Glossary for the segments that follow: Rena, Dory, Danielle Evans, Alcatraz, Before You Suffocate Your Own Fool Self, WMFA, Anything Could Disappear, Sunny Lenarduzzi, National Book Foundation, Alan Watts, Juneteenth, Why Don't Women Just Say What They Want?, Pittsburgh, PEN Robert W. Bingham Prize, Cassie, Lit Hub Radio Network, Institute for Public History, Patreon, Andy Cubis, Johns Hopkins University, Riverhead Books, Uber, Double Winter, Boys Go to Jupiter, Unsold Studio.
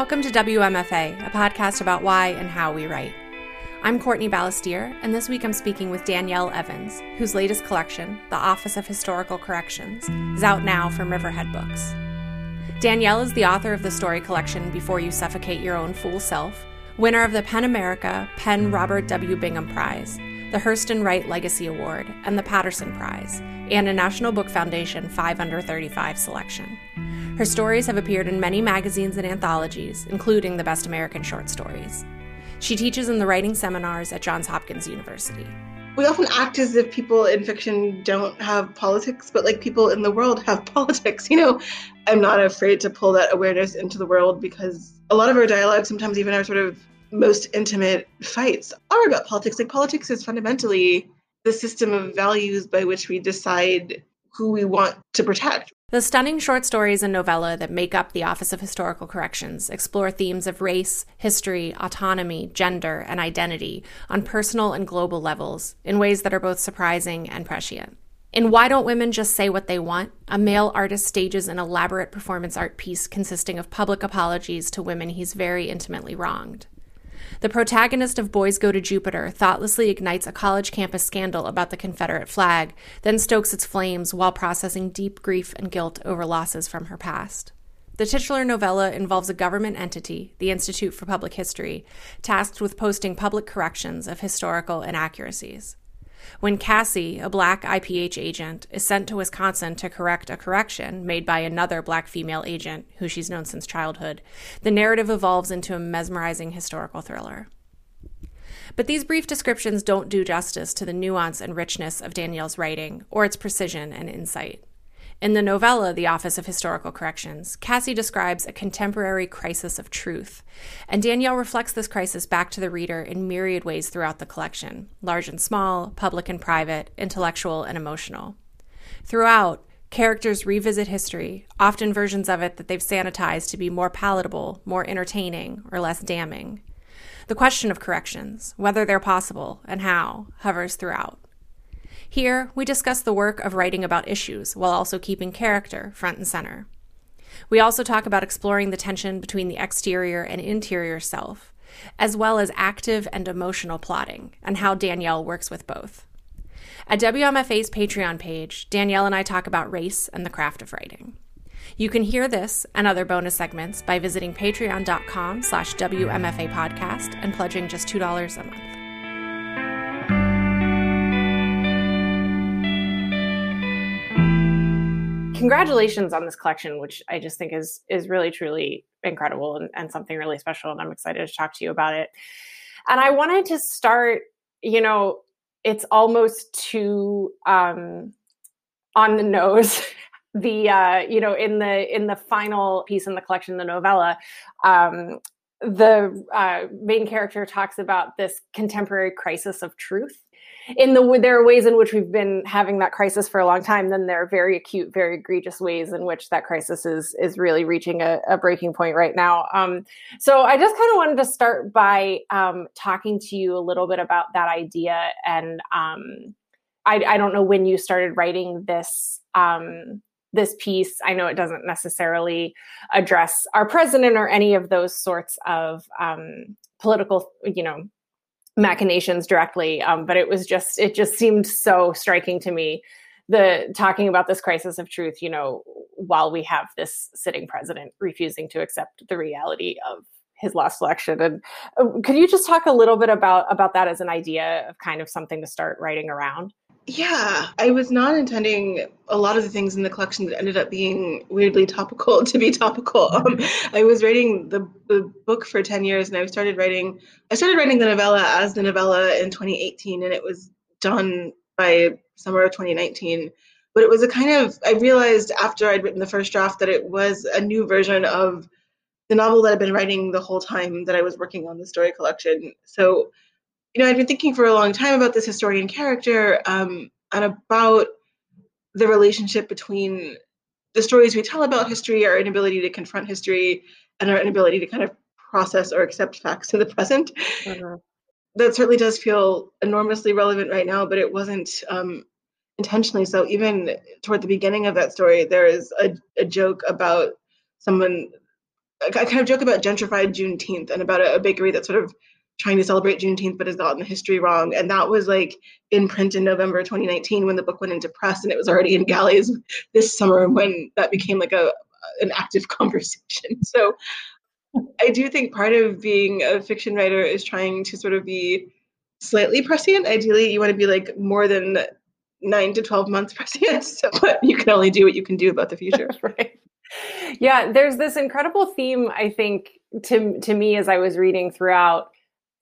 Welcome to WMFA, a podcast about why and how we write. I'm Courtney Ballestier, and this week I'm speaking with Danielle Evans, whose latest collection, The Office of Historical Corrections, is out now from Riverhead Books. Danielle is the author of the story collection Before You Suffocate Your Own Fool Self, winner of the PEN America, PEN Robert W. Bingham Prize, the Hurston Wright Legacy Award, and the Patterson Prize, and a National Book Foundation 5 Under 35 selection. Her stories have appeared in many magazines and anthologies, including the Best American Short Stories. She teaches in the writing seminars at Johns Hopkins University. We often act as if people in fiction don't have politics, but like people in the world have politics. You know, I'm not afraid to pull that awareness into the world because a lot of our dialogue, sometimes even our sort of most intimate fights, are about politics. Like politics is fundamentally the system of values by which we decide who we want to protect. The stunning short stories and novella that make up The Office of Historical Corrections explore themes of race, history, autonomy, gender, and identity on personal and global levels in ways that are both surprising and prescient. In Why Don't Women Just Say What They Want?, a male artist stages an elaborate performance art piece consisting of public apologies to women he's very intimately wronged. The protagonist of Boys Go to Jupiter thoughtlessly ignites a college campus scandal about the Confederate flag, then stokes its flames while processing deep grief and guilt over losses from her past. The titular novella involves a government entity, the Institute for Public History, tasked with posting public corrections of historical inaccuracies. When Cassie, a black IPH agent, is sent to Wisconsin to correct a correction made by another black female agent, who she's known since childhood, the narrative evolves into a mesmerizing historical thriller. But these brief descriptions don't do justice to the nuance and richness of Danielle's writing, or its precision and insight. In the novella, The Office of Historical Corrections, Cassie describes a contemporary crisis of truth, and Danielle reflects this crisis back to the reader in myriad ways throughout the collection, large and small, public and private, intellectual and emotional. Throughout, characters revisit history, often versions of it that they've sanitized to be more palatable, more entertaining, or less damning. The question of corrections, whether they're possible and how, hovers throughout. Here, we discuss the work of writing about issues while also keeping character front and center. We also talk about exploring the tension between the exterior and interior self, as well as active and emotional plotting, and how Danielle works with both. At WMFA's Patreon page, Danielle and I talk about race and the craft of writing. You can hear this and other bonus segments by visiting patreon.com/WMFA podcast and pledging just $2 a month. Congratulations on this collection, which I just think is really, truly incredible and something really special. And I'm excited to talk to you about it. And I wanted to start, you know, it's almost too on the nose. The, you know, in the final piece in the collection, the novella, the main character talks about this contemporary crisis of truth. There are ways in which we've been having that crisis for a long time. Then there are very acute, very egregious ways in which that crisis is really reaching a breaking point right now. So I just kind of wanted to start by talking to you a little bit about that idea. And I don't know when you started writing this this piece. I know it doesn't necessarily address our president or any of those sorts of political, you know, machinations directly, but it just seemed so striking to me, the talking about this crisis of truth, you know, while we have this sitting president refusing to accept the reality of his lost election. And could you just talk a little bit about that as an idea of kind of something to start writing around? Yeah, I was not intending a lot of the things in the collection that ended up being weirdly topical to be topical. I was writing the book for 10 years and I started writing the novella as the novella in 2018, and it was done by summer of 2019. But it was a kind of, I realized after I'd written the first draft that it was a new version of the novel that I've been writing the whole time that I was working on the story collection. So, you know, I'd been thinking for a long time about this historian character and about the relationship between the stories we tell about history, our inability to confront history, and our inability to kind of process or accept facts in the present. Mm-hmm. That certainly does feel enormously relevant right now, but it wasn't intentionally so. Even toward the beginning of that story, there is a joke about someone I kind of joke about gentrified Juneteenth and about a bakery that's sort of trying to celebrate Juneteenth, but has gotten the history wrong. And that was like in print in November 2019 when the book went into press, and it was already in galleys this summer when that became like an active conversation. So I do think part of being a fiction writer is trying to sort of be slightly prescient. Ideally, you want to be like more than 9 to 12 months prescient, so, but you can only do what you can do about the future. Right. Yeah, there's this incredible theme, I think, to me as I was reading throughout,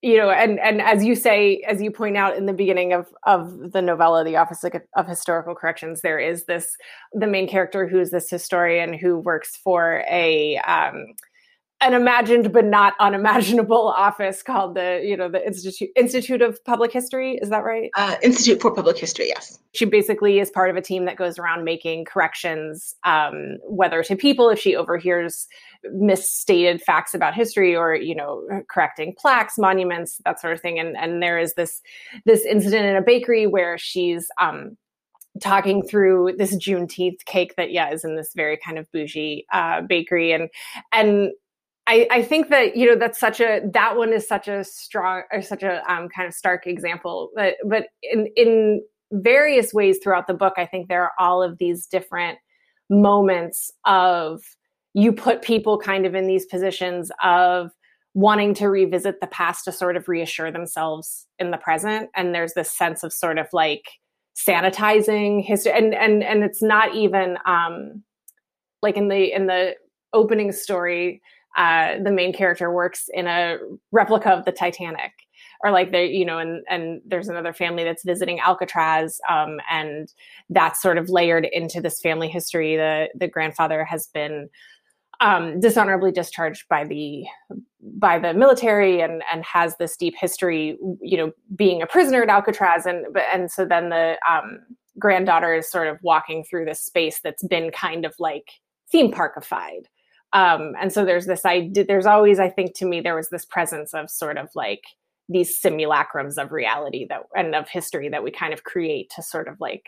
you know, and as you say, as you point out in the beginning of the novella, The Office of Historical Corrections, there is this, the main character who is this historian who works for an imagined but not unimaginable office called the Institute of Public History. Is that right? Institute for Public History, yes. She basically is part of a team that goes around making corrections, whether to people if she overhears misstated facts about history, or, you know, correcting plaques, monuments, that sort of thing. And there is this incident in a bakery where she's talking through this Juneteenth cake that, yeah, is in this very kind of bougie bakery. And I think that, you know, that one is such a kind of stark example, but in various ways throughout the book, I think there are all of these different moments of, you put people kind of in these positions of wanting to revisit the past to sort of reassure themselves in the present. And there's this sense of sort of like sanitizing history. And it's not even like in the opening story, the main character works in a replica of the Titanic, or like they, you know, and there's another family that's visiting Alcatraz, and that's sort of layered into this family history. The grandfather has been dishonorably discharged by the military and has this deep history, you know, being a prisoner at Alcatraz, and so then the granddaughter is sort of walking through this space that's been kind of like theme parkified. And so there's this idea, there's always, I think, to me, there was this presence of sort of like these simulacrums of reality that, and of history that we kind of create to sort of like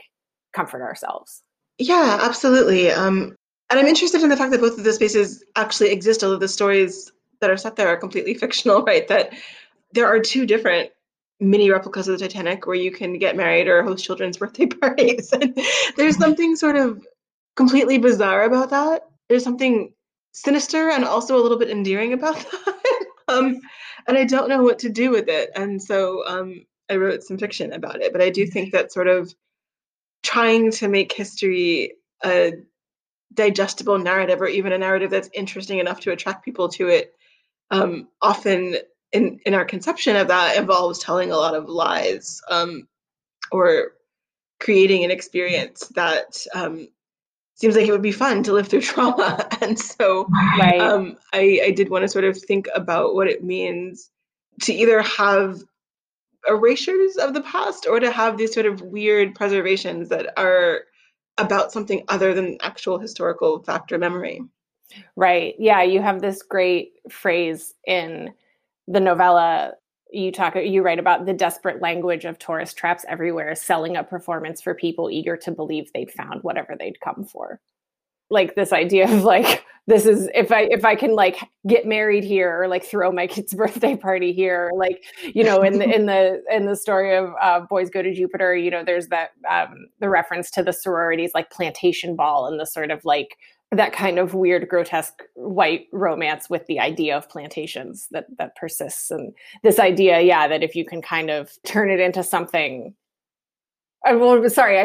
comfort ourselves. Yeah, absolutely. And I'm interested in the fact that both of those spaces actually exist, although the stories that are set there are completely fictional, right? That there are two different mini replicas of the Titanic where you can get married or host children's birthday parties. And there's something sort of completely bizarre about that. There's something sinister and also a little bit endearing about that. And I don't know what to do with it. And so I wrote some fiction about it. But I do think that sort of trying to make history a digestible narrative, or even a narrative that's interesting enough to attract people to it, often in our conception of that involves telling a lot of lies, or creating an experience that seems like it would be fun to live through trauma. And so right. I did want to sort of think about what it means to either have erasures of the past or to have these sort of weird preservations that are about something other than actual historical fact or memory. Right. Yeah. You have this great phrase in the novella. You write about the desperate language of tourist traps everywhere, selling a performance for people eager to believe they'd found whatever they'd come for. Like this idea of like, this is, if I can like get married here, or like throw my kid's birthday party here, or like, you know, in the story of Boys Go to Jupiter, you know, there's that, the reference to the sororities, like plantation ball, and the sort of like, that kind of weird, grotesque white romance with the idea of plantations that persists. And this idea, yeah, that if you can kind of turn it into something. I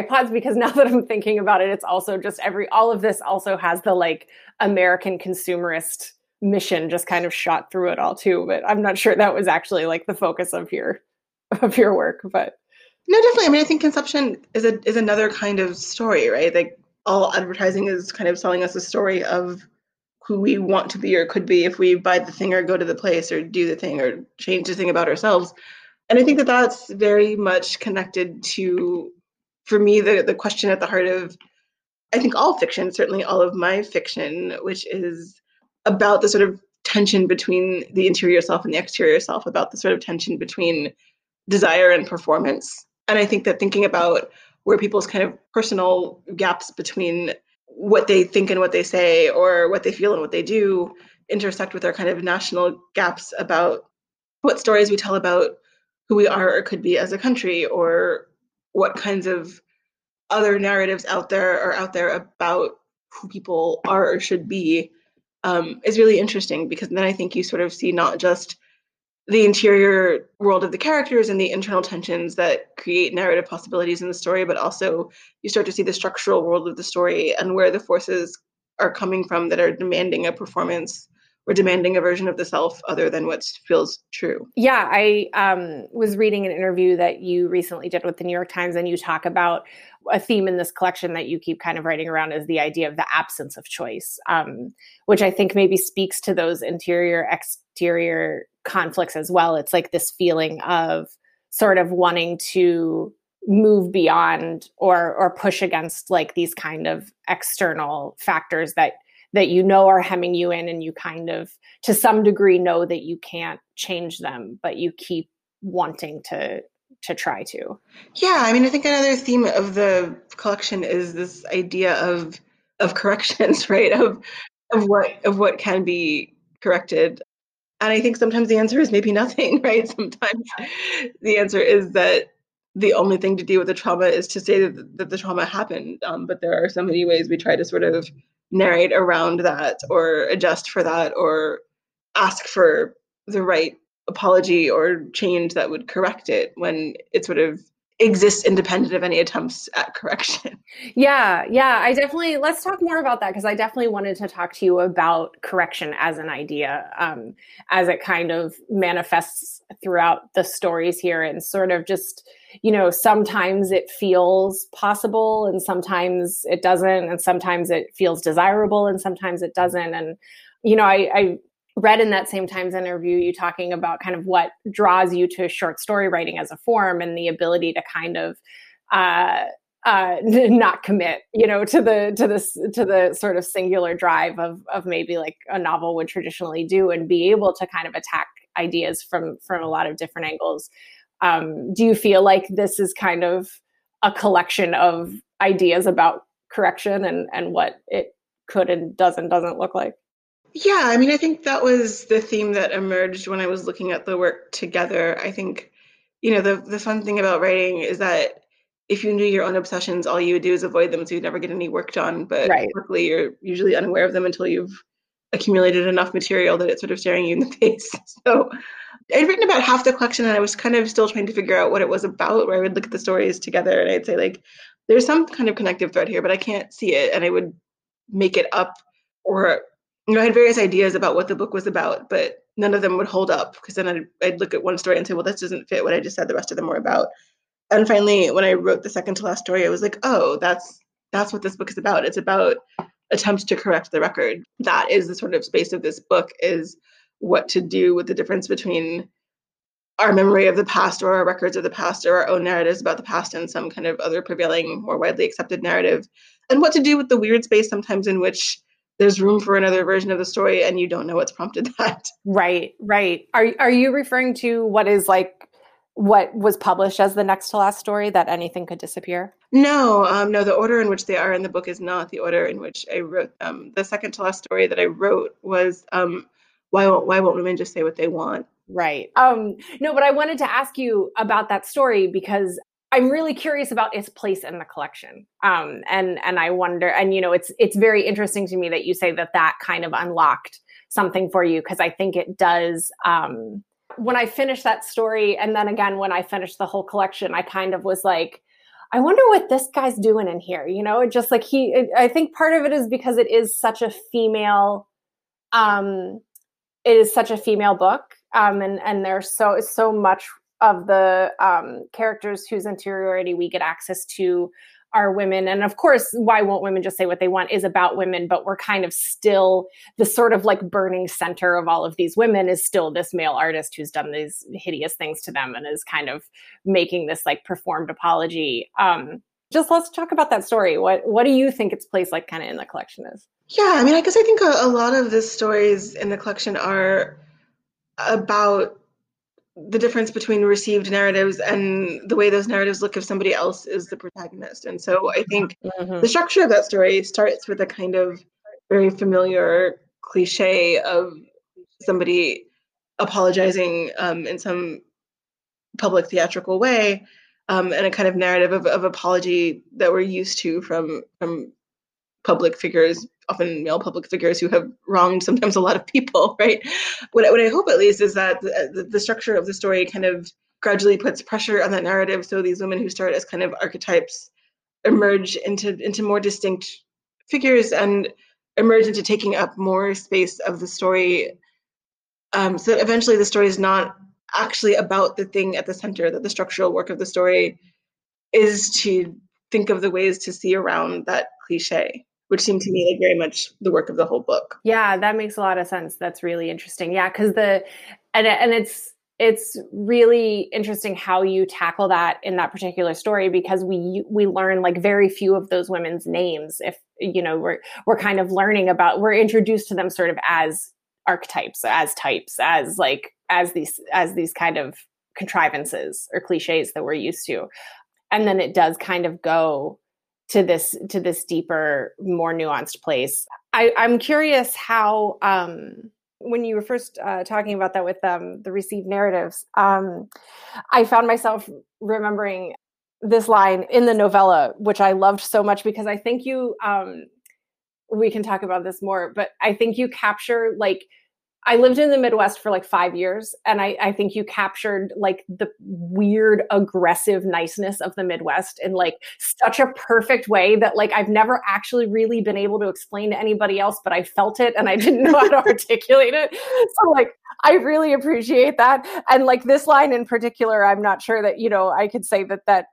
paused because now that I'm thinking about it, it's also just all of this also has the like American consumerist mission just kind of shot through it all too. But I'm not sure that was actually like the focus of your work, but. No, definitely. I mean, I think consumption is another kind of story, right? Like, all advertising is kind of selling us a story of who we want to be or could be if we buy the thing or go to the place or do the thing or change the thing about ourselves. And I think that that's very much connected to, for me, the question at the heart of, I think, all fiction, certainly all of my fiction, which is about the sort of tension between the interior self and the exterior self, about the sort of tension between desire and performance. And I think that thinking about where people's kind of personal gaps between what they think and what they say, or what they feel and what they do, intersect with our kind of national gaps about what stories we tell about who we are or could be as a country, or what kinds of other narratives out there about who people are or should be, is really interesting, because then I think you sort of see not just the interior world of the characters and the internal tensions that create narrative possibilities in the story, but also you start to see the structural world of the story and where the forces are coming from that are demanding a performance or demanding a version of the self other than what feels true. Yeah, I was reading an interview that you recently did with the New York Times, and you talk about a theme in this collection that you keep kind of writing around is the idea of the absence of choice, which I think maybe speaks to those interior, exterior conflicts as well. It's like this feeling of sort of wanting to move beyond or push against like these kind of external factors that you know are hemming you in, and you kind of, to some degree, know that you can't change them, but you keep wanting to try to. Yeah, I mean, I think another theme of the collection is this idea of corrections, right? Of what can be corrected. And I think sometimes the answer is maybe nothing, right? Sometimes the answer is that the only thing to deal with the trauma is to say that the trauma happened. But there are so many ways we try to sort of narrate around that, or adjust for that, or ask for the right apology or change that would correct it, when it sort of exists independent of any attempts at correction. Yeah. Let's talk more about that, because I definitely wanted to talk to you about correction as an idea, as it kind of manifests throughout the stories here, and sort of just, you know, sometimes it feels possible and sometimes it doesn't, and sometimes it feels desirable and sometimes it doesn't. And, you know, I read in that same Times interview, you talking about kind of what draws you to short story writing as a form, and the ability to kind of not commit, you know, to the sort of singular drive of maybe like a novel would traditionally do, and be able to kind of attack ideas from a lot of different angles. Do you feel like this is kind of a collection of ideas about correction and what it could and does and doesn't look like? Yeah, I mean, I think that was the theme that emerged when I was looking at the work together. I think, you know, the fun thing about writing is that if you knew your own obsessions, all you would do is avoid them, so you'd never get any work done. But luckily, you're usually unaware of them until you've accumulated enough material that it's sort of staring you in the face. So I'd written about half the collection, and I was kind of still trying to figure out what it was about, where I would look at the stories together and I'd say, like, there's some kind of connective thread here, but I can't see it. And I would make it up, or, you know, I had various ideas about what the book was about, but none of them would hold up, because then I'd look at one story and say, well, this doesn't fit what I just said the rest of them were about. And finally, when I wrote the second to last story, I was like, oh, that's what this book is about. It's about attempts to correct the record. That is the sort of space of this book, is what to do with the difference between our memory of the past, or our records of the past, or our own narratives about the past and some kind of other prevailing, more widely accepted narrative, and what to do with the weird space sometimes in which there's room for another version of the story and you don't know what's prompted that. Right. Are you referring to what is like what was published as the next to last story, that Anything Could Disappear? No, the order in which they are in the book is not the order in which I wrote them. The second to last story that I wrote was Why Won't Women Just Say What They Want? Right. No, but I wanted to ask you about that story, because I'm really curious about its place in the collection. And I wonder, and, you know, it's very interesting to me that you say that kind of unlocked something for you, because I think it does. When I finished that story, and then again, when I finished the whole collection, I kind of was like, I wonder what this guy's doing in here. You know, just like I think part of it is because it is such a female, book. And there's so much of the characters whose interiority we get access to are women. And of course, Why Won't Women Just Say What They Want is about women, but we're kind of still, the sort of like burning center of all of these women is still this male artist who's done these hideous things to them and is kind of making this like performed apology. Just let's talk about that story. What do you think its place like kind of in the collection is? Yeah, I mean, I guess I think a lot of the stories in the collection are about the difference between received narratives and the way those narratives look if somebody else is the protagonist. And so I think the structure of that story starts with a kind of very familiar cliche of somebody apologizing in some public theatrical way, and a kind of narrative of apology that we're used to from public figures, often male public figures who have wronged sometimes a lot of people, right? What I hope at least is that the structure of the story kind of gradually puts pressure on that narrative, so these women who start as kind of archetypes emerge into more distinct figures and emerge into taking up more space of the story, so that eventually the story is not actually about the thing at the center, that the structural work of the story is to think of the ways to see around that cliche, which seemed to me like very much the work of the whole book. Yeah, that makes a lot of sense. That's really interesting. Yeah, because it's really interesting how you tackle that in that particular story, because we learn like very few of those women's names. If you know, we're kind of learning about, we're introduced to them sort of as archetypes, as types, as these kind of contrivances or cliches that we're used to, and then it does kind of go to this deeper, more nuanced place. I'm curious how. When you were first talking about that with the received narratives, I found myself remembering this line in the novella, which I loved so much because I think you, we can talk about this more, but I think you capture, like, I lived in the Midwest for like 5 years, and I think you captured like the weird, aggressive niceness of the Midwest in like such a perfect way that like I've never actually really been able to explain to anybody else, but I felt it and I didn't know how to articulate it. So like, I really appreciate that. And like this line in particular, I'm not sure that, you know, I could say that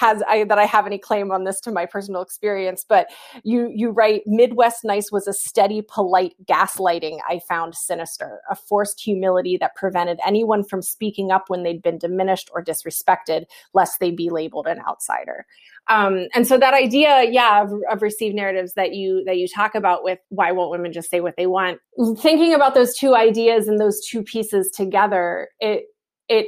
I have any claim on this to my personal experience, but you write, Midwest nice was a steady, polite gaslighting I found sinister, a forced humility that prevented anyone from speaking up when they'd been diminished or disrespected, lest they be labeled an outsider. And so that idea, yeah, of received narratives that you talk about with Why Won't Women Just Say What They Want? Thinking about those two ideas and those two pieces together, it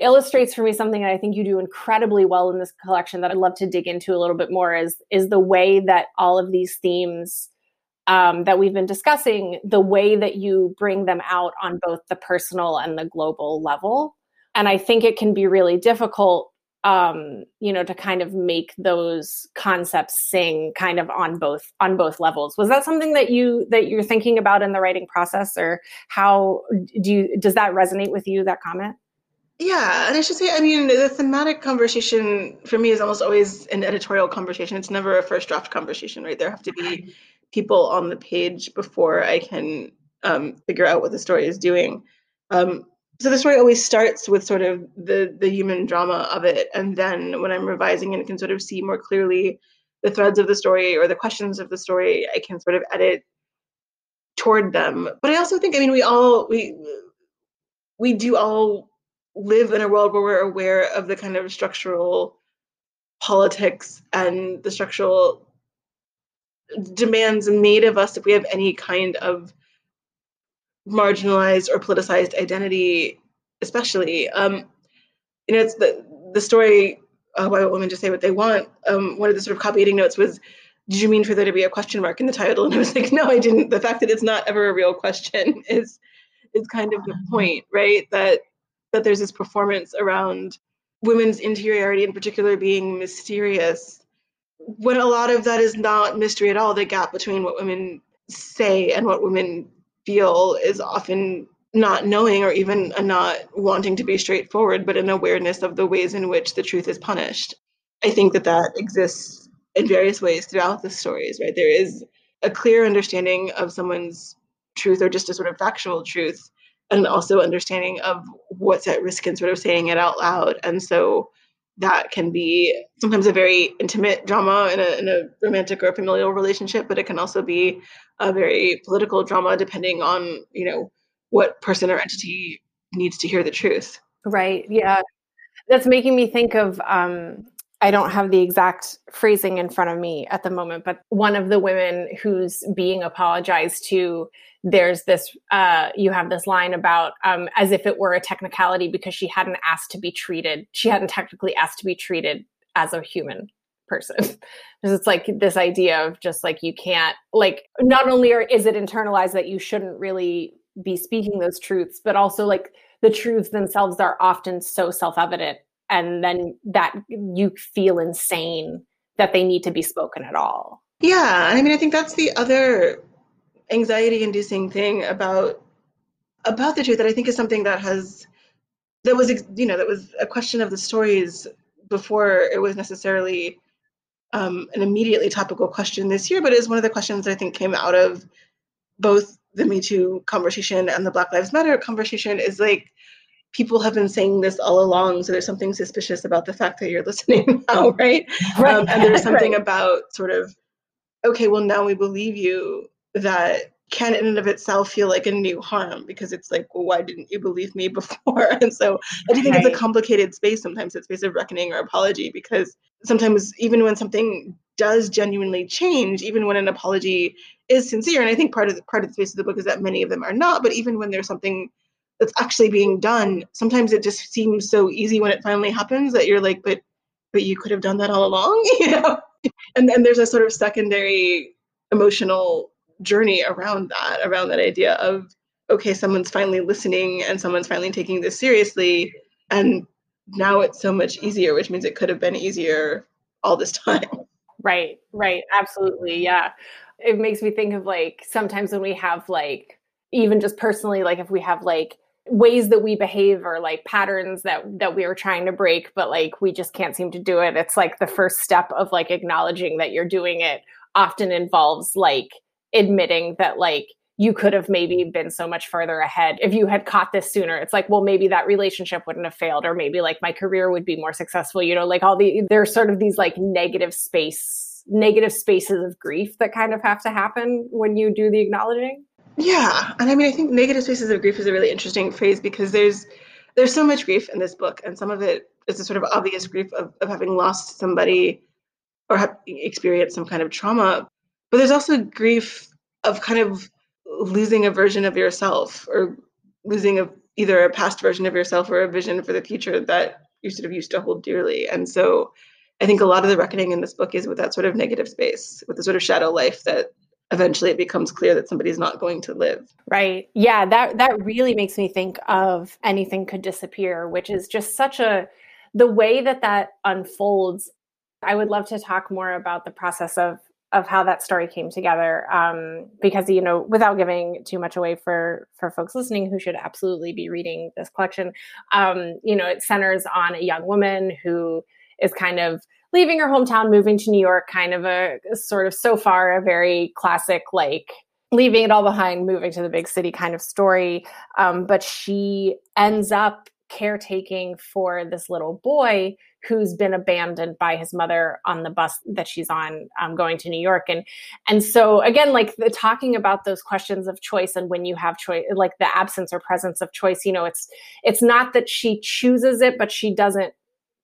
illustrates for me something that I think you do incredibly well in this collection that I'd love to dig into a little bit more is the way that all of these themes that we've been discussing, the way that you bring them out on both the personal and the global level. And I think it can be really difficult, to kind of make those concepts sing kind of on both levels. Was that something that you're thinking about in the writing process, or how does that resonate with you, that comment? Yeah. And I should say, I mean, the thematic conversation for me is almost always an editorial conversation. It's never a first draft conversation, right? There have to be people on the page before I can figure out what the story is doing. So the story always starts with sort of the human drama of it. And then when I'm revising and can sort of see more clearly the threads of the story or the questions of the story, I can sort of edit toward them. But I also think, I mean, we do all live in a world where we're aware of the kind of structural politics and the structural demands made of us if we have any kind of marginalized or politicized identity, especially. It's the story, Why Won't Women Just Say What They Want? One of the sort of copy editing notes was, did you mean for there to be a question mark in the title? And I was like, no, I didn't. The fact that it's not ever a real question is kind of the point, right? That there's this performance around women's interiority in particular being mysterious, when a lot of that is not mystery at all. The gap between what women say and what women feel is often not knowing, or even not wanting to be straightforward, but an awareness of the ways in which the truth is punished. I think that exists in various ways throughout the stories, right? There is a clear understanding of someone's truth, or just a sort of factual truth, and also understanding of what's at risk and sort of saying it out loud. And so that can be sometimes a very intimate drama in a romantic or familial relationship, but it can also be a very political drama, depending on, you know, what person or entity needs to hear the truth. Right. Yeah. That's making me think of, I don't have the exact phrasing in front of me at the moment, but one of the women who's being apologized to, there's this, you have this line about as if it were a technicality because she hadn't technically asked to be treated as a human person. Because it's like this idea of just like, you can't, like, not only is it internalized that you shouldn't really be speaking those truths, but also like the truths themselves are often so self-evident. And then that you feel insane that they need to be spoken at all. Yeah. I mean, I think that's the other anxiety-inducing thing about the truth that I think is something that was a question of the stories before it was necessarily an immediately topical question this year, but is one of the questions that I think came out of both the Me Too conversation and the Black Lives Matter conversation is like, people have been saying this all along, so there's something suspicious about the fact that you're listening now, right? Right. And there's something right. about sort of, okay, well, now we believe you, that can in and of itself feel like a new harm, because it's like, well, why didn't you believe me before? And so I do think right. it's a complicated space sometimes, that space of reckoning or apology, because sometimes even when something does genuinely change, even when an apology is sincere, and I think part of the space of the book is that many of them are not, but even when there's something that's actually being done, sometimes it just seems so easy when it finally happens that you're like, but you could have done that all along, you know? And then there's a sort of secondary emotional journey around that idea of, okay, someone's finally listening and someone's finally taking this seriously. And now it's so much easier, which means it could have been easier all this time. Right. Absolutely. Yeah. It makes me think of like, sometimes when we have like, even just personally, like if we have like ways that we behave or like patterns that we are trying to break, but like, we just can't seem to do it. It's like the first step of like acknowledging that you're doing it often involves like admitting that like you could have maybe been so much further ahead if you had caught this sooner. It's like, well, maybe that relationship wouldn't have failed, or maybe like my career would be more successful, you know, like there's sort of these like negative spaces of grief that kind of have to happen when you do the acknowledging. Yeah. And I mean, I think negative spaces of grief is a really interesting phrase, because there's so much grief in this book, and some of it is a sort of obvious grief of having lost somebody or have experienced some kind of trauma. But there's also grief of kind of losing a version of yourself, or losing either a past version of yourself or a vision for the future that you sort of used to hold dearly. And so I think a lot of the reckoning in this book is with that sort of negative space, with the sort of shadow life that eventually it becomes clear that somebody's not going to live. Right. Yeah, that really makes me think of Anything Could Disappear, which is just such the way that unfolds. I would love to talk more about the process of how that story came together, because, you know, without giving too much away for folks listening who should absolutely be reading this collection, you know, it centers on a young woman who is kind of leaving her hometown, moving to New York, kind of a sort of, so far, a very classic, like, leaving it all behind, moving to the big city kind of story. But she ends up caretaking for this little boy who's been abandoned by his mother on the bus that she's on, going to New York. And so again, like talking about those questions of choice, and when you have choice, like the absence or presence of choice, you know, it's not that she chooses it, but she doesn't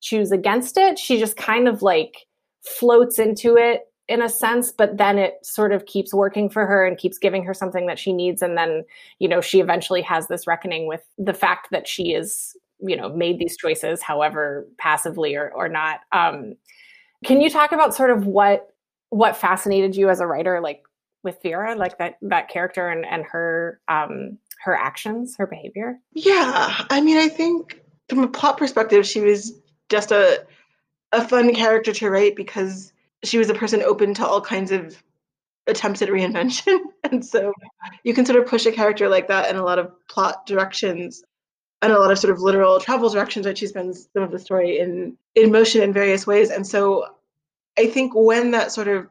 choose against it. She just kind of like floats into it in a sense, but then it sort of keeps working for her and keeps giving her something that she needs. And then, you know, she eventually has this reckoning with the fact that she is, you know, made these choices, however passively or not. Can you talk about sort of what fascinated you as a writer, like with Vera, like that character and her actions, her behavior? Yeah. I mean, I think from a plot perspective, she was just a fun character to write, because she was a person open to all kinds of attempts at reinvention. And so you can sort of push a character like that in a lot of plot directions and a lot of sort of literal travel directions, that she spends some of the story in motion in various ways. And so I think when that sort of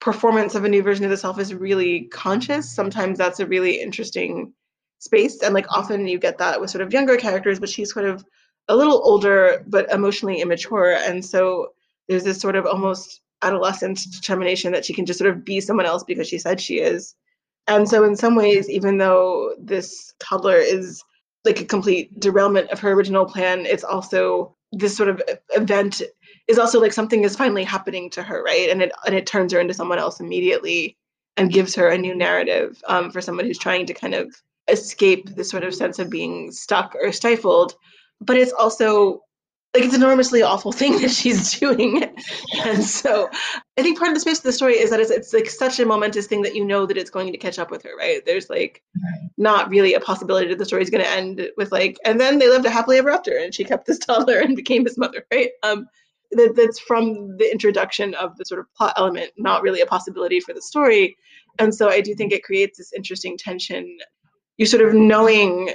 performance of a new version of the self is really conscious, sometimes that's a really interesting space. And like often you get that with sort of younger characters, but she's sort of a little older, but emotionally immature. And so there's this sort of almost adolescent determination that she can just sort of be someone else because she said she is. And so in some ways, even though this toddler is like a complete derailment of her original plan, it's also this sort of event is also like something is finally happening to her, right? And it turns her into someone else immediately and gives her a new narrative, for someone who's trying to kind of escape this sort of sense of being stuck or stifled. But it's also like it's an enormously awful thing that she's doing. And so I think part of the space of the story is that it's like such a momentous thing that you know that it's going to catch up with her, right? There's like not really a possibility that the story is going to end with like, and then they lived a happily ever after and she kept this toddler and became his mother, right? That's from the introduction of the sort of plot element, not really a possibility for the story. And so I do think it creates this interesting tension. You're sort of knowing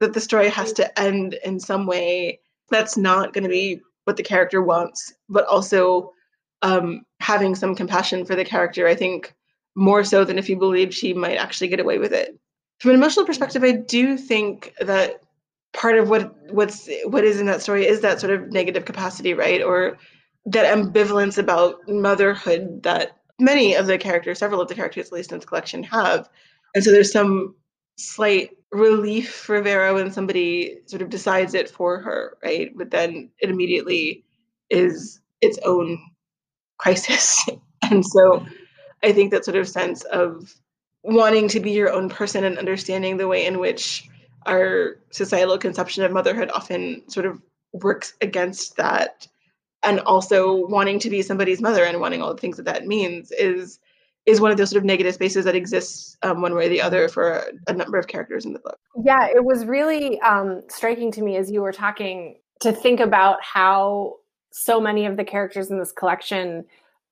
that the story has to end in some way that's not going to be what the character wants, but also having some compassion for the character, I think, more so than if you believe she might actually get away with it. From an emotional perspective, I do think that part of what is in that story is that sort of negative capacity, right? Or that ambivalence about motherhood that many of the characters, several of the characters at least in this collection, have. And so there's some slight relief for Vera when somebody sort of decides it for her, right? But then it immediately is its own crisis. And so I think that sort of sense of wanting to be your own person and understanding the way in which our societal conception of motherhood often sort of works against that, and also wanting to be somebody's mother and wanting all the things that means is one of those sort of negative spaces that exists one way or the other for a number of characters in the book. Yeah, it was really striking to me as you were talking to think about how so many of the characters in this collection,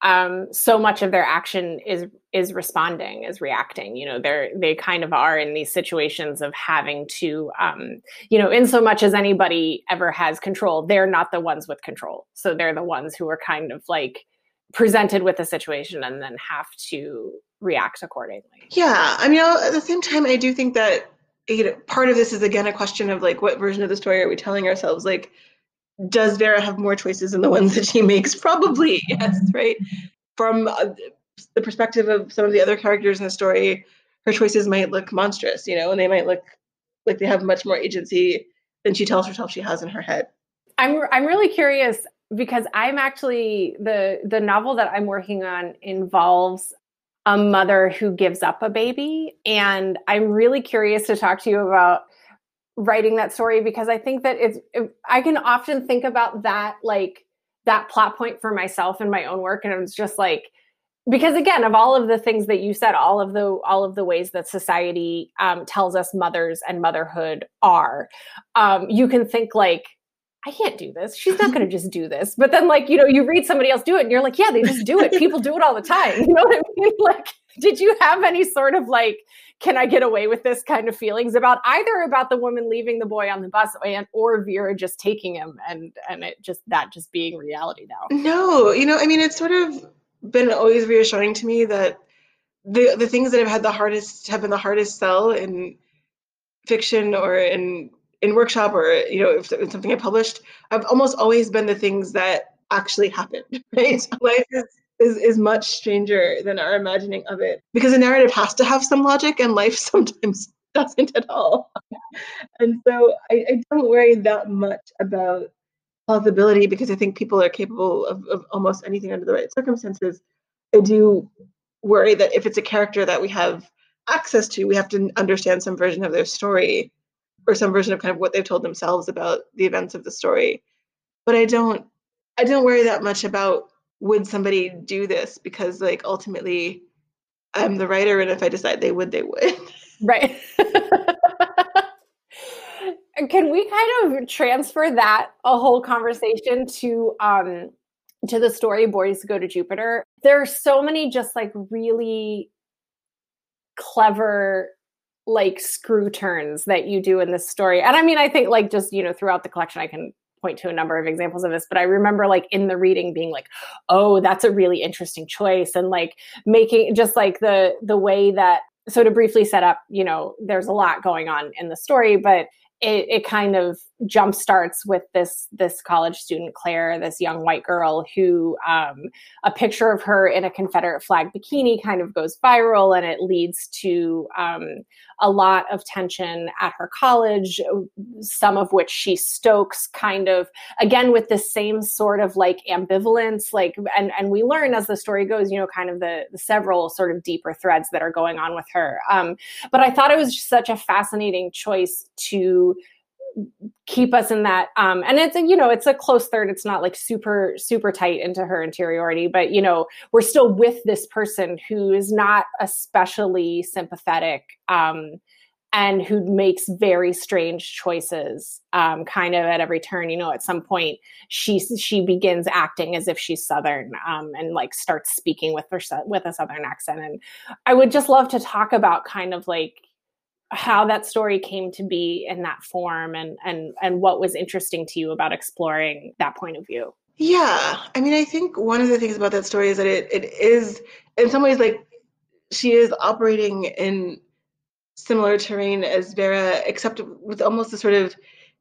so much of their action is reacting. You know, they kind of are in these situations of having to, in so much as anybody ever has control, they're not the ones with control. So they're the ones who are kind of like, presented with a situation and then have to react accordingly. Yeah. I mean, at the same time, I do think that, part of this is again, a question of like, what version of the story are we telling ourselves? Like, does Vera have more choices than the ones that she makes? Probably. Yes. Right. From the perspective of some of the other characters in the story, her choices might look monstrous, and they might look like they have much more agency than she tells herself she has in her head. I'm really curious, because I'm actually, the novel that I'm working on involves a mother who gives up a baby. And I'm really curious to talk to you about writing that story, because I think that I can often think about that, like that plot point for myself in my own work. And it's just like, because again, of all of the things that you said, all of the ways that society tells us mothers and motherhood are, you can think like, I can't do this. She's not going to just do this. But then like, you read somebody else do it and you're like, yeah, they just do it. People do it all the time. You know what I mean? Like, did you have any sort of like, can I get away with this kind of feelings about the woman leaving the boy on the bus or Vera just taking him and it just being reality now? No, it's sort of been always reassuring to me that the things that have been the hardest sell in fiction or in workshop or, if it's something I published, I've almost always been the things that actually happened, right? Life is much stranger than our imagining of it, because a narrative has to have some logic and life sometimes doesn't at all. And so I don't worry that much about plausibility, because I think people are capable of almost anything under the right circumstances. I do worry that if it's a character that we have access to, we have to understand some version of their story, or some version of kind of what they've told themselves about the events of the story. But I don't worry that much about, would somebody do this? Because like, ultimately I'm the writer, and if I decide they would. Right. Can we kind of transfer that a whole conversation to the story Boys Go to Jupiter? There are so many just like really clever like screw turns that you do in this story. And I mean, I think like just, throughout the collection, I can point to a number of examples of this, but I remember like in the reading being like, oh, that's a really interesting choice. And like making just like the way that, so to briefly set up, there's a lot going on in the story, but it kind of jumpstarts with this college student, Claire, this young white girl who a picture of her in a Confederate flag bikini kind of goes viral, and it leads to a lot of tension at her college, some of which she stokes kind of, again, with the same sort of like ambivalence, like, and we learn as the story goes, kind of the several sort of deeper threads that are going on with her. But I thought it was just such a fascinating choice to keep us in that. And it's, you know, it's a close third. It's not like super, super tight into her interiority, but, you know, we're still with this person who is not especially sympathetic, and who makes very strange choices, kind of at every turn. You know, at some point she begins acting as if she's Southern, and like starts speaking with a Southern accent. And I would just love to talk about kind of like how that story came to be in that form, and what was interesting to you about exploring that point of view. Yeah. I mean, I think one of the things about that story is that it is in some ways like she is operating in similar terrain as Vera, except with almost a sort of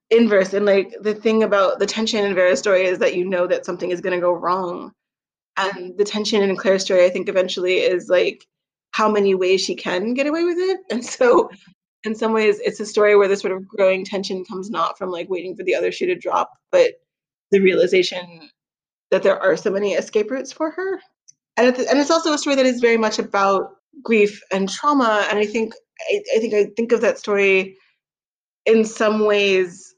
inverse. And like the thing about the tension in Vera's story is that you know that something is going to go wrong. And the tension in Claire's story, I think eventually is like how many ways she can get away with it. And so in some ways it's a story where the sort of growing tension comes not from like waiting for the other shoe to drop, but the realization that there are so many escape routes for her. And it's also a story that is very much about grief and trauma. And I think of that story in some ways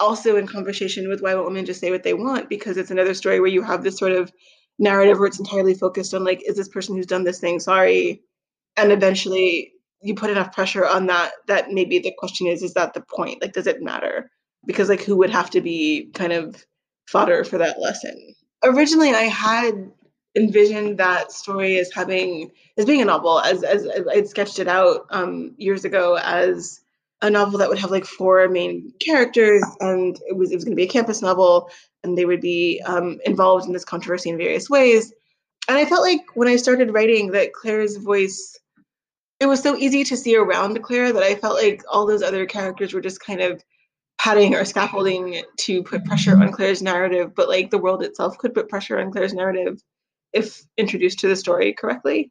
also in conversation with Why Won't Women Just Say What They Want? Because it's another story where you have this sort of narrative where it's entirely focused on like, is this person who's done this thing sorry? And eventually you put enough pressure on that maybe the question is that the point? Like, does it matter? Because like, who would have to be kind of fodder for that lesson? Originally I had envisioned that story as being a novel, as I'd sketched it out years ago as a novel that would have like four main characters, and it was going to be a campus novel, and they would be involved in this controversy in various ways. And I felt like when I started writing that Claire's voice, it was so easy to see around Claire that I felt like all those other characters were just kind of padding or scaffolding to put pressure on Claire's narrative, but like the world itself could put pressure on Claire's narrative if introduced to the story correctly.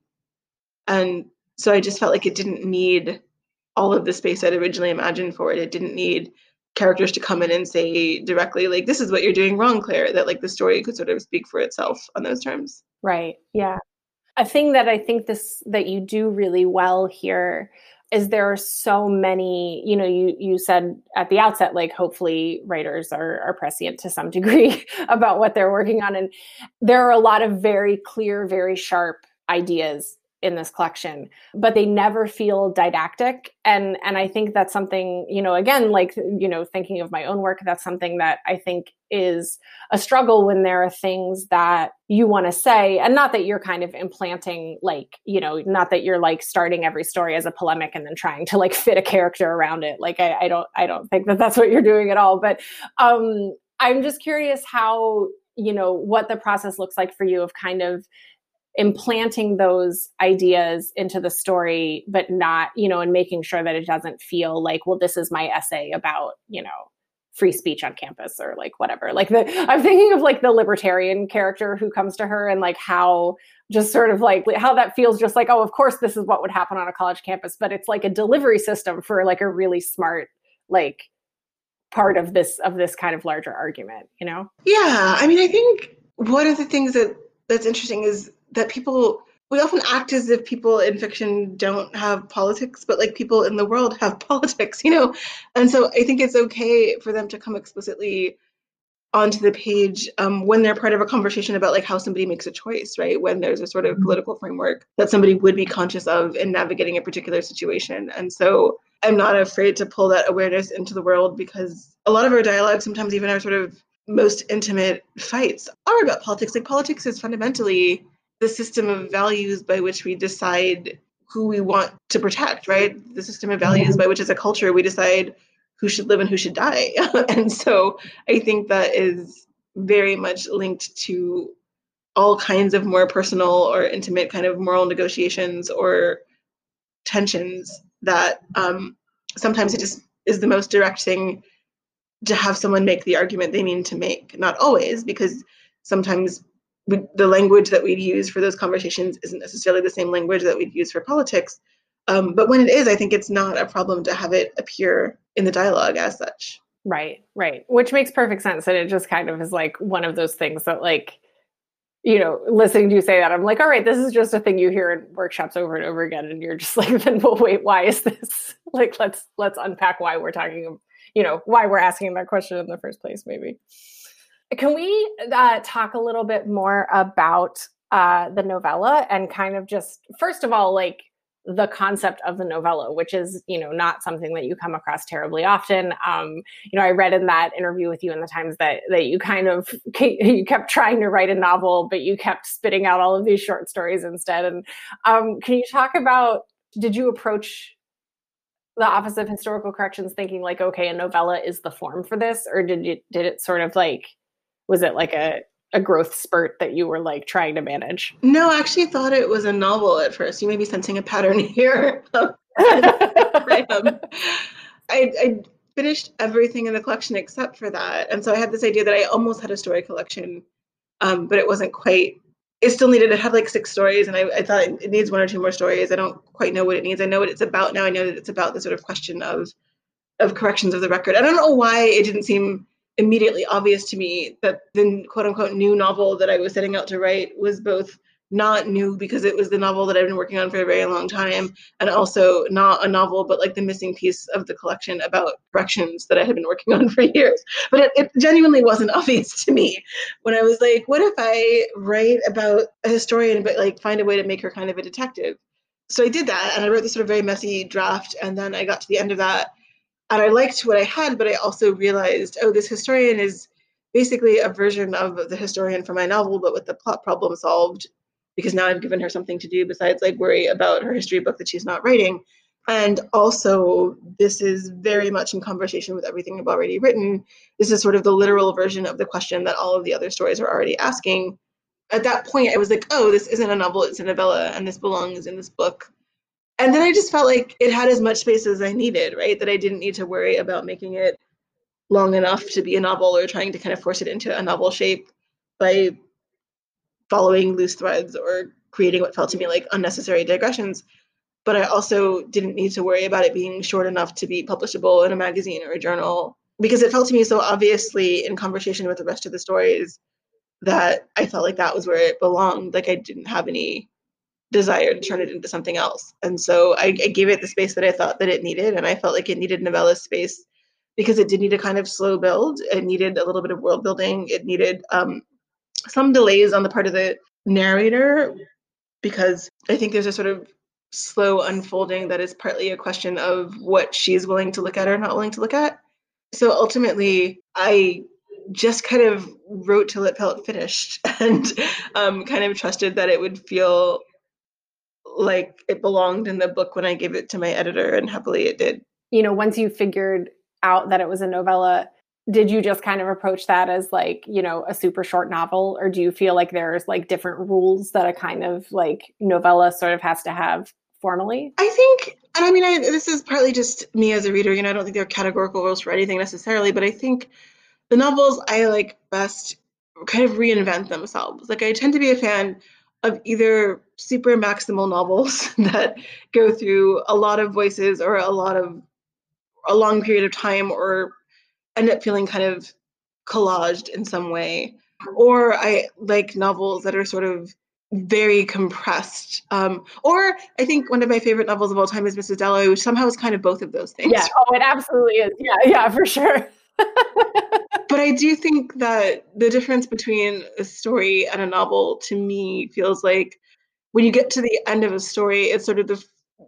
And so I just felt like it didn't need all of the space I'd originally imagined for it. It didn't need characters to come in and say directly, like, this is what you're doing wrong, Claire, that like the story could sort of speak for itself on those terms. Right. Yeah. A thing that I think that you do really well here is there are so many, you know, you said at the outset, like, hopefully writers are prescient to some degree about what they're working on. And there are a lot of very clear, very sharp ideas in this collection, but they never feel didactic. And I think that's something, you know, again, like, you know, thinking of my own work, that's something that I think is a struggle when there are things that you want to say, and not that you're kind of implanting, like, you know, not that you're like starting every story as a polemic and then trying to like fit a character around it. Like, I don't think that that's what you're doing at all, but I'm just curious how, you know, what the process looks like for you of kind of implanting those ideas into the story, but not, you know, and making sure that it doesn't feel like, well, this is my essay about, you know, free speech on campus or like whatever. Like I'm thinking of like the libertarian character who comes to her and like how just sort of like how that feels just like, oh, of course this is what would happen on a college campus, but it's like a delivery system for like a really smart, like part of this kind of larger argument, you know? Yeah. I mean, I think one of the things that's interesting is that we often act as if people in fiction don't have politics, but like people in the world have politics, you know? And so I think it's okay for them to come explicitly onto the page when they're part of a conversation about like how somebody makes a choice, right? When there's a sort of political framework that somebody would be conscious of in navigating a particular situation. And so I'm not afraid to pull that awareness into the world, because a lot of our dialogue, sometimes even our sort of most intimate fights, are about politics. Like, politics is fundamentally the system of values by which we decide who we want to protect, right? The system of values by which, as a culture, we decide who should live and who should die. And so I think that is very much linked to all kinds of more personal or intimate kind of moral negotiations or tensions that sometimes it just is the most direct thing to have someone make the argument they mean to make. Not always, because sometimes the language that we'd use for those conversations isn't necessarily the same language that we'd use for politics. But when it is, I think it's not a problem to have it appear in the dialogue as such. Right. Which makes perfect sense. And it just kind of is like one of those things that, like, you know, listening to you say that, I'm like, all right, this is just a thing you hear in workshops over and over again. And you're just like, then, well, wait, why is this? Like, let's unpack why we're talking you know, why we're asking that question in the first place, maybe. Can we talk a little bit more about the novella and kind of just, first of all, like the concept of the novella, which is, you know, not something that you come across terribly often. You know, I read in that interview with you in the Times that you kind of, you kept trying to write a novel, but you kept spitting out all of these short stories instead. And can you talk about, did you approach the Office of Historical Corrections thinking like, okay, a novella is the form for this? Or did it sort of like, was it like a growth spurt that you were like trying to manage? No, I actually thought it was a novel at first. You may be sensing a pattern here. I finished everything in the collection except for that. And so I had this idea that I almost had a story collection, but it wasn't quite, it still needed, it had like 6 stories. And I thought it needs 1 or 2 more stories. I don't quite know what it needs. I know what it's about now. I know that it's about the sort of question of corrections of the record. I don't know why it didn't seem immediately obvious to me that the quote unquote new novel that I was setting out to write was both not new because it was the novel that I've been working on for a very long time, and also not a novel, but like the missing piece of the collection about corrections that I had been working on for years. But it genuinely wasn't obvious to me when I was like, what if I write about a historian, but like find a way to make her kind of a detective? So I did that, and I wrote this sort of very messy draft. And then I got to the end of that, and I liked what I had, but I also realized, oh, this historian is basically a version of the historian from my novel, but with the plot problem solved, because now I've given her something to do besides like worry about her history book that she's not writing. And also, this is very much in conversation with everything I've already written. This is sort of the literal version of the question that all of the other stories are already asking. At that point, I was like, oh, this isn't a novel, it's a novella, and this belongs in this book. And then I just felt like it had as much space as I needed, right? That I didn't need to worry about making it long enough to be a novel or trying to kind of force it into a novel shape by following loose threads or creating what felt to me like unnecessary digressions. But I also didn't need to worry about it being short enough to be publishable in a magazine or a journal, because it felt to me so obviously in conversation with the rest of the stories that I felt like that was where it belonged. Like I didn't have any desire to turn it into something else. And so I gave it the space that I thought that it needed. And I felt like it needed novella space because it did need a kind of slow build. It needed a little bit of world building. It needed some delays on the part of the narrator, because I think there's a sort of slow unfolding that is partly a question of what she's willing to look at or not willing to look at. So ultimately, I just kind of wrote till it felt finished and kind of trusted that it would feel like it belonged in the book when I gave it to my editor, and happily it did. You know, once you figured out that it was a novella, did you just kind of approach that as like, you know, a super short novel? Or do you feel like there's like different rules that a kind of like novella sort of has to have formally? I think, and I mean, this is partly just me as a reader, you know, I don't think there are categorical rules for anything necessarily, but I think the novels I like best kind of reinvent themselves. Like I tend to be a fan of either super maximal novels that go through a lot of voices or a long period of time or end up feeling kind of collaged in some way. Or I like novels that are sort of very compressed. Or I think one of my favorite novels of all time is Mrs. Dalloway, which somehow is kind of both of those things. Yeah, oh, it absolutely is. Yeah, for sure. But I do think that the difference between a story and a novel to me feels like when you get to the end of a story, it's sort of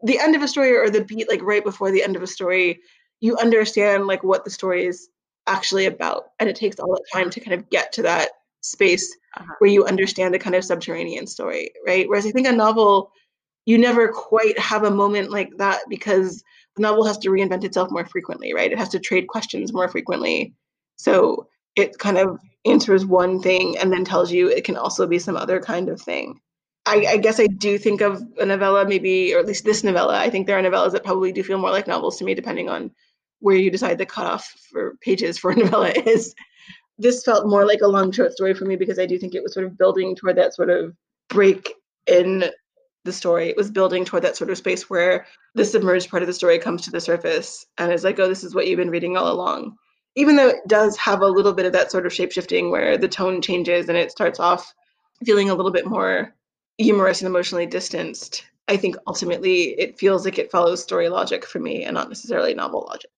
the end of a story or the beat like right before the end of a story, you understand like what the story is actually about. And it takes all that time to kind of get to that space where you understand the kind of subterranean story, right? Whereas I think a novel, you never quite have a moment like that because the novel has to reinvent itself more frequently, right? It has to trade questions more frequently. So it kind of answers one thing and then tells you it can also be some other kind of thing. I guess I do think of a novella maybe, or at least this novella, I think there are novellas that probably do feel more like novels to me, depending on where you decide the cutoff for pages for a novella is. This felt more like a long short story for me because I do think it was sort of building toward that sort of break in the story. It was building toward that sort of space where the submerged part of the story comes to the surface and is like, oh, this is what you've been reading all along. Even though it does have a little bit of that sort of shape-shifting where the tone changes and it starts off feeling a little bit more humorous and emotionally distanced, I think ultimately it feels like it follows story logic for me and not necessarily novel logic.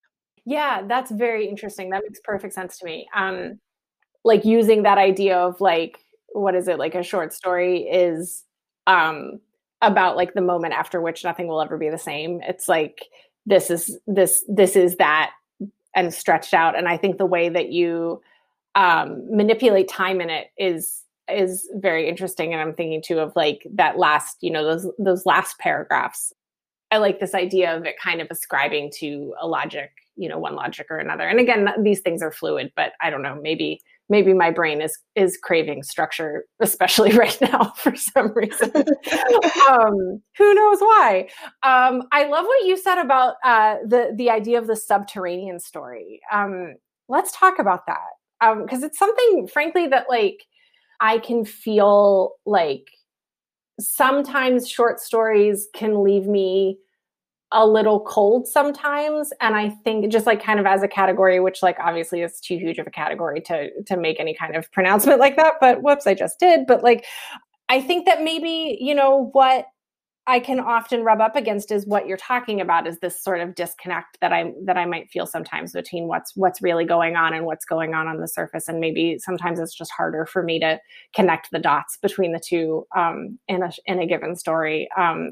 Yeah, that's very interesting. That makes perfect sense to me. Like using that idea of like, what is it? Like a short story is about like the moment after which nothing will ever be the same. It's like, this is that and stretched out. And I think the way that you manipulate time in it is very interesting. And I'm thinking too of like that last, you know, those last paragraphs. I like this idea of it kind of ascribing to a logic, you know, one logic or another. And again, these things are fluid, but I don't know, maybe my brain is craving structure, especially right now for some reason. Who knows why? I love what you said about the idea of the subterranean story. Let's talk about that. 'Cause it's something, frankly, that like, I can feel like sometimes short stories can leave me a little cold sometimes. And I think just like kind of as a category, which like obviously is too huge of a category to make any kind of pronouncement like that, but whoops, I just did. But like, I think that maybe, you know, what I can often rub up against is what you're talking about is this sort of disconnect that I might feel sometimes between what's really going on and what's going on the surface. And maybe sometimes it's just harder for me to connect the dots between the two in a given story. I'm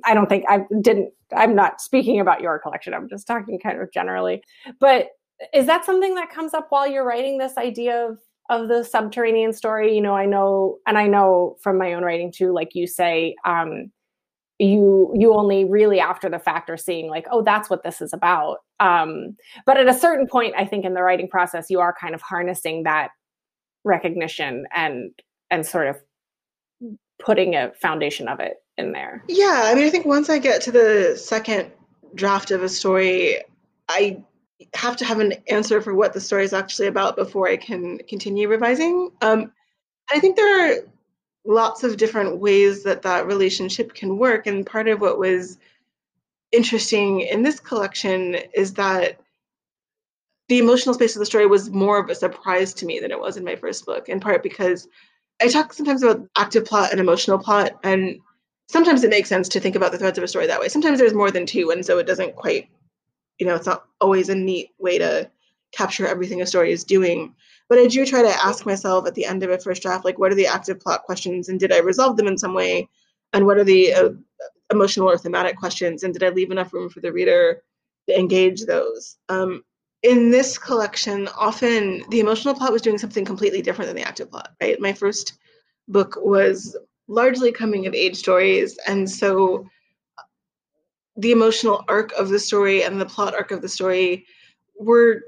not speaking about your collection. I'm just talking kind of generally, but is that something that comes up while you're writing this idea of the subterranean story? You know, I know from my own writing too, like you say, you only really after the fact are seeing like, oh, that's what this is about. But at a certain point, I think in the writing process, you are kind of harnessing that recognition and sort of putting a foundation of it in there. Yeah. I mean, I think once I get to the second draft of a story, I have to have an answer for what the story is actually about before I can continue revising. I think there are lots of different ways that relationship can work. And part of what was interesting in this collection is that the emotional space of the story was more of a surprise to me than it was in my first book, in part because I talk sometimes about active plot and emotional plot, and sometimes it makes sense to think about the threads of a story that way. Sometimes there's more than two, and so it doesn't quite, you know, it's not always a neat way to capture everything a story is doing. But I do try to ask myself at the end of a first draft, like, what are the active plot questions, and did I resolve them in some way? And what are the emotional or thematic questions, and did I leave enough room for the reader to engage those? In this collection, often the emotional plot was doing something completely different than the active plot, right? My first book was largely coming of age stories. And so the emotional arc of the story and the plot arc of the story were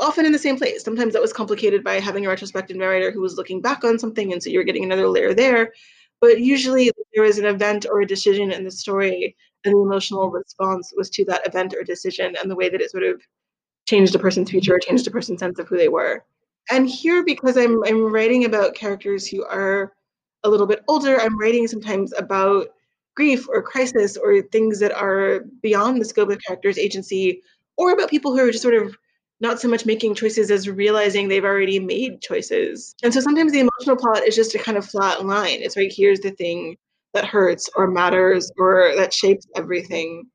often in the same place. Sometimes that was complicated by having a retrospective narrator who was looking back on something, and so you were getting another layer there. But usually there was an event or a decision in the story, and the emotional response was to that event or decision and the way that it sort of changed a person's future or changed a person's sense of who they were. And here, because I'm writing about characters who are a little bit older, I'm writing sometimes about grief or crisis or things that are beyond the scope of characters' agency, or about people who are just sort of not so much making choices as realizing they've already made choices. And so sometimes the emotional plot is just a kind of flat line. It's like, here's the thing that hurts or matters or that shapes everything.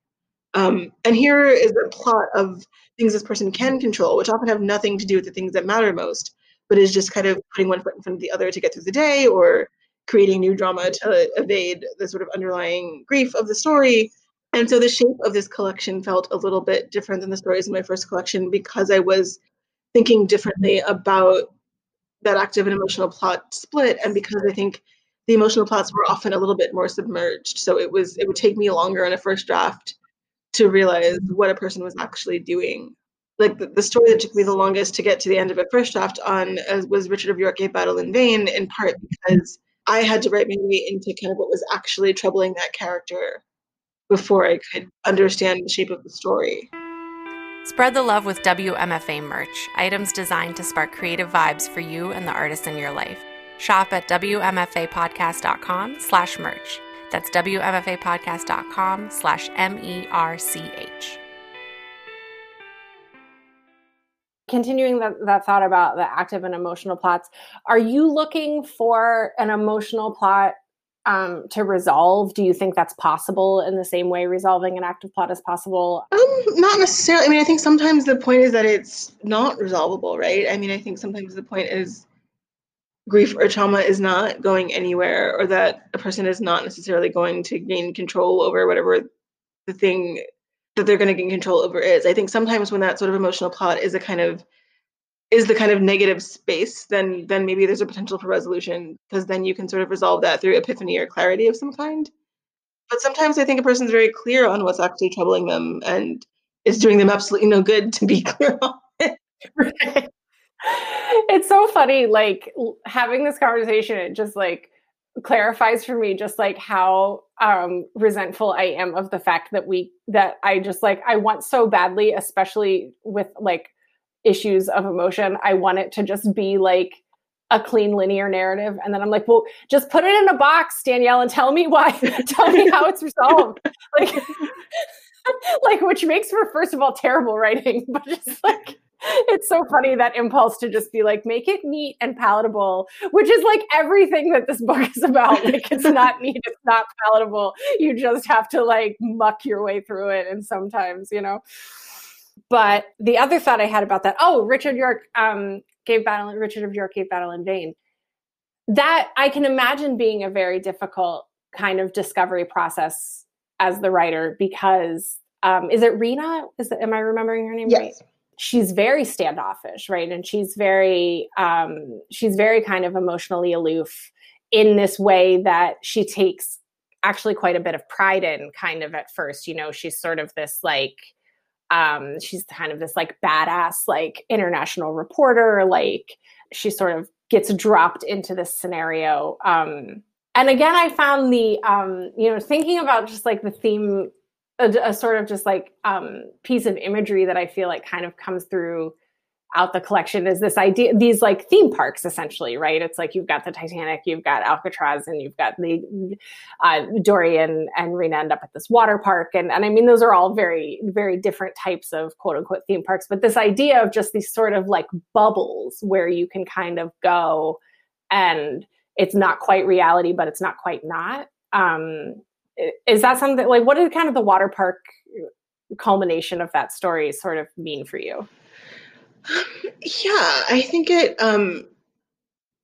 And here is a plot of things this person can control, which often have nothing to do with the things that matter most, but is just kind of putting one foot in front of the other to get through the day, or creating new drama to evade the sort of underlying grief of the story. And so the shape of this collection felt a little bit different than the stories in my first collection, because I was thinking differently about that active and emotional plot split, and because I think the emotional plots were often a little bit more submerged. So it would take me longer in a first draft to realize what a person was actually doing. Like the story that took me the longest to get to the end of a first draft on was Richard of York Gave Battle in Vain, in part because I had to write my way into kind of what was actually troubling that character before I could understand the shape of the story. Spread the love with WMFA merch, items designed to spark creative vibes for you and the artists in your life. Shop at WMFApodcast.com/merch. That's WMFApodcast.com/merch. Continuing that thought about the active and emotional plots, are you looking for an emotional plot to resolve? Do you think that's possible in the same way resolving an active plot is possible? Not necessarily. I mean, I think sometimes the point is that it's not resolvable, right? I mean, I think sometimes the point is grief or trauma is not going anywhere, or that a person is not necessarily going to gain control over whatever the thing that they're going to gain control over is. I think sometimes when that sort of emotional plot is the kind of negative space, then maybe there's a potential for resolution, because then you can sort of resolve that through epiphany or clarity of some kind. But sometimes I think a person's very clear on what's actually troubling them, and it's doing them absolutely no good to be clear on it. Right. It's so funny, like, having this conversation, it just, like, clarifies for me just, like, how resentful I am of the fact that I want so badly, especially with, like, issues of emotion, I want it to just be like a clean linear narrative. And then I'm like, well, just put it in a box, Danielle, and tell me why, tell me how it's resolved. Like, which makes for, first of all, terrible writing, but just like, it's so funny, that impulse to just be like, make it neat and palatable, which is like everything that this book is about. Like, it's not neat, it's not palatable. You just have to like muck your way through it. And sometimes, you know. But the other thought I had about that, Richard of York gave Battle in Vain. That I can imagine being a very difficult kind of discovery process as the writer, because is it Rena? Am I remembering her name yes. right? She's very standoffish, right? And she's very kind of emotionally aloof in this way that she takes actually quite a bit of pride in, kind of at first. You know, she's sort of this like. She's kind of this like badass, like international reporter, like she sort of gets dropped into this scenario. And again, I found the, thinking about just like the theme, a sort of just like piece of imagery that I feel like kind of comes through out the collection is this idea, these like theme parks essentially, right? It's like, you've got the Titanic, you've got Alcatraz, and you've got the Dory and Rena end up at this water park. And I mean, those are all very, very different types of quote unquote theme parks, but this idea of just these sort of like bubbles where you can kind of go and it's not quite reality, but it's not quite not. Is that something, like, what did kind of the water park culmination of that story sort of mean for you? Yeah, I think it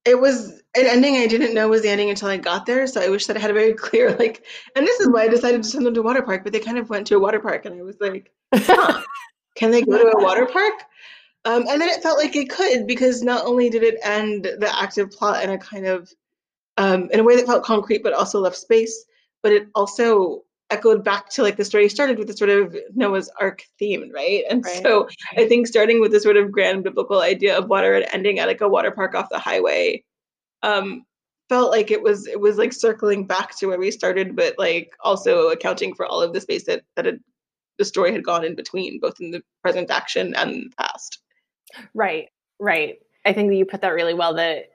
was an ending I didn't know was the ending until I got there. So I wish that I had a very clear, like, and this is why I decided to send them to water park, but they kind of went to a water park and I was like, can they go to a water park? And then it felt like it could, because not only did it end the active plot in a kind of, in a way that felt concrete, but also left space, but it also echoed back to like the story started with the sort of Noah's Ark theme, right? And right. So I think starting with the sort of grand biblical idea of water and ending at like a water park off the highway felt like it was like circling back to where we started, but like also accounting for all of the space that the story had gone in between, both in the present action and the past. Right. I think that you put that really well, that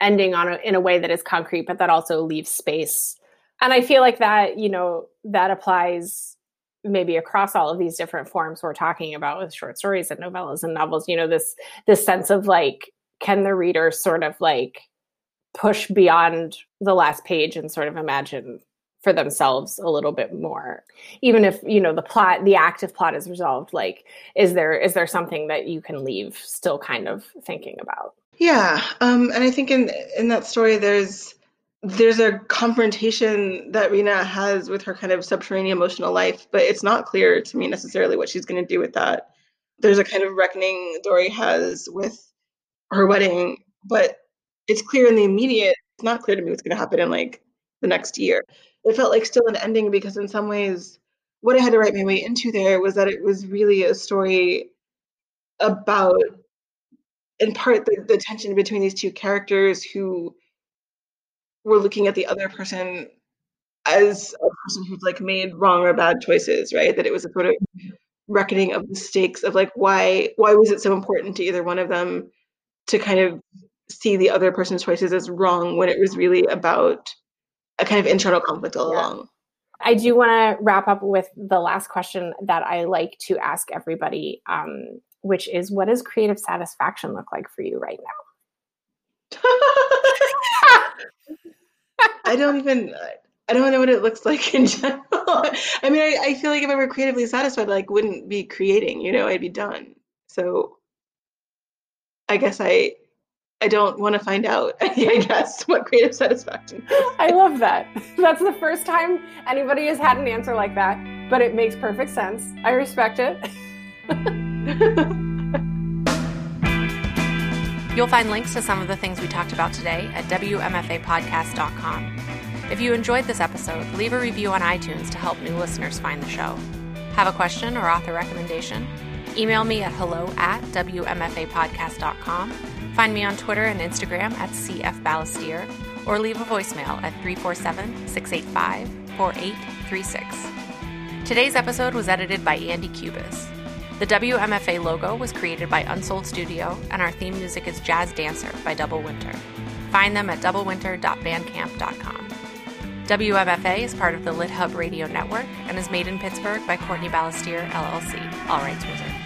ending in a way that is concrete, but that also leaves space. And I feel like that, you know, that applies maybe across all of these different forms we're talking about with short stories and novellas and novels, you know, this sense of like, can the reader sort of like push beyond the last page and sort of imagine for themselves a little bit more, even if, you know, the active plot is resolved, like, is there something that you can leave still kind of thinking about? Yeah. And I think in that story, there's a confrontation that Rena has with her kind of subterranean emotional life, but it's not clear to me necessarily what she's going to do with that. There's a kind of reckoning Dory has with her wedding, but it's clear in the immediate. It's not clear to me what's going to happen in like the next year. It felt like still an ending, because in some ways what I had to write my way into there was that it was really a story about, in part, the tension between these two characters who we're looking at the other person as a person who's like made wrong or bad choices, right? That it was a sort of reckoning of the stakes of like, why was it so important to either one of them to kind of see the other person's choices as wrong when it was really about a kind of internal conflict all along. I do want to wrap up with the last question that I like to ask everybody, which is, what does creative satisfaction look like for you right now? I don't know what it looks like in general. I mean, I feel like if I were creatively satisfied, I wouldn't be creating, I'd be done. So I guess I don't want to find out, what creative satisfaction is. I love that. That's the first time anybody has had an answer like that, but it makes perfect sense. I respect it. You'll find links to some of the things we talked about today at WMFApodcast.com. If you enjoyed this episode, leave a review on iTunes to help new listeners find the show. Have a question or author recommendation? Email me at hello@WMFApodcast.com. Find me on Twitter and Instagram @CFBallestier, or leave a voicemail at 347-685-4836. Today's episode was edited by Andy Cubis. The WMFA logo was created by Unsold Studio, and our theme music is Jazz Dancer by Double Winter. Find them at doublewinter.bandcamp.com. WMFA is part of the Lit Hub Radio Network and is made in Pittsburgh by Courtney Ballestier, LLC. All rights reserved.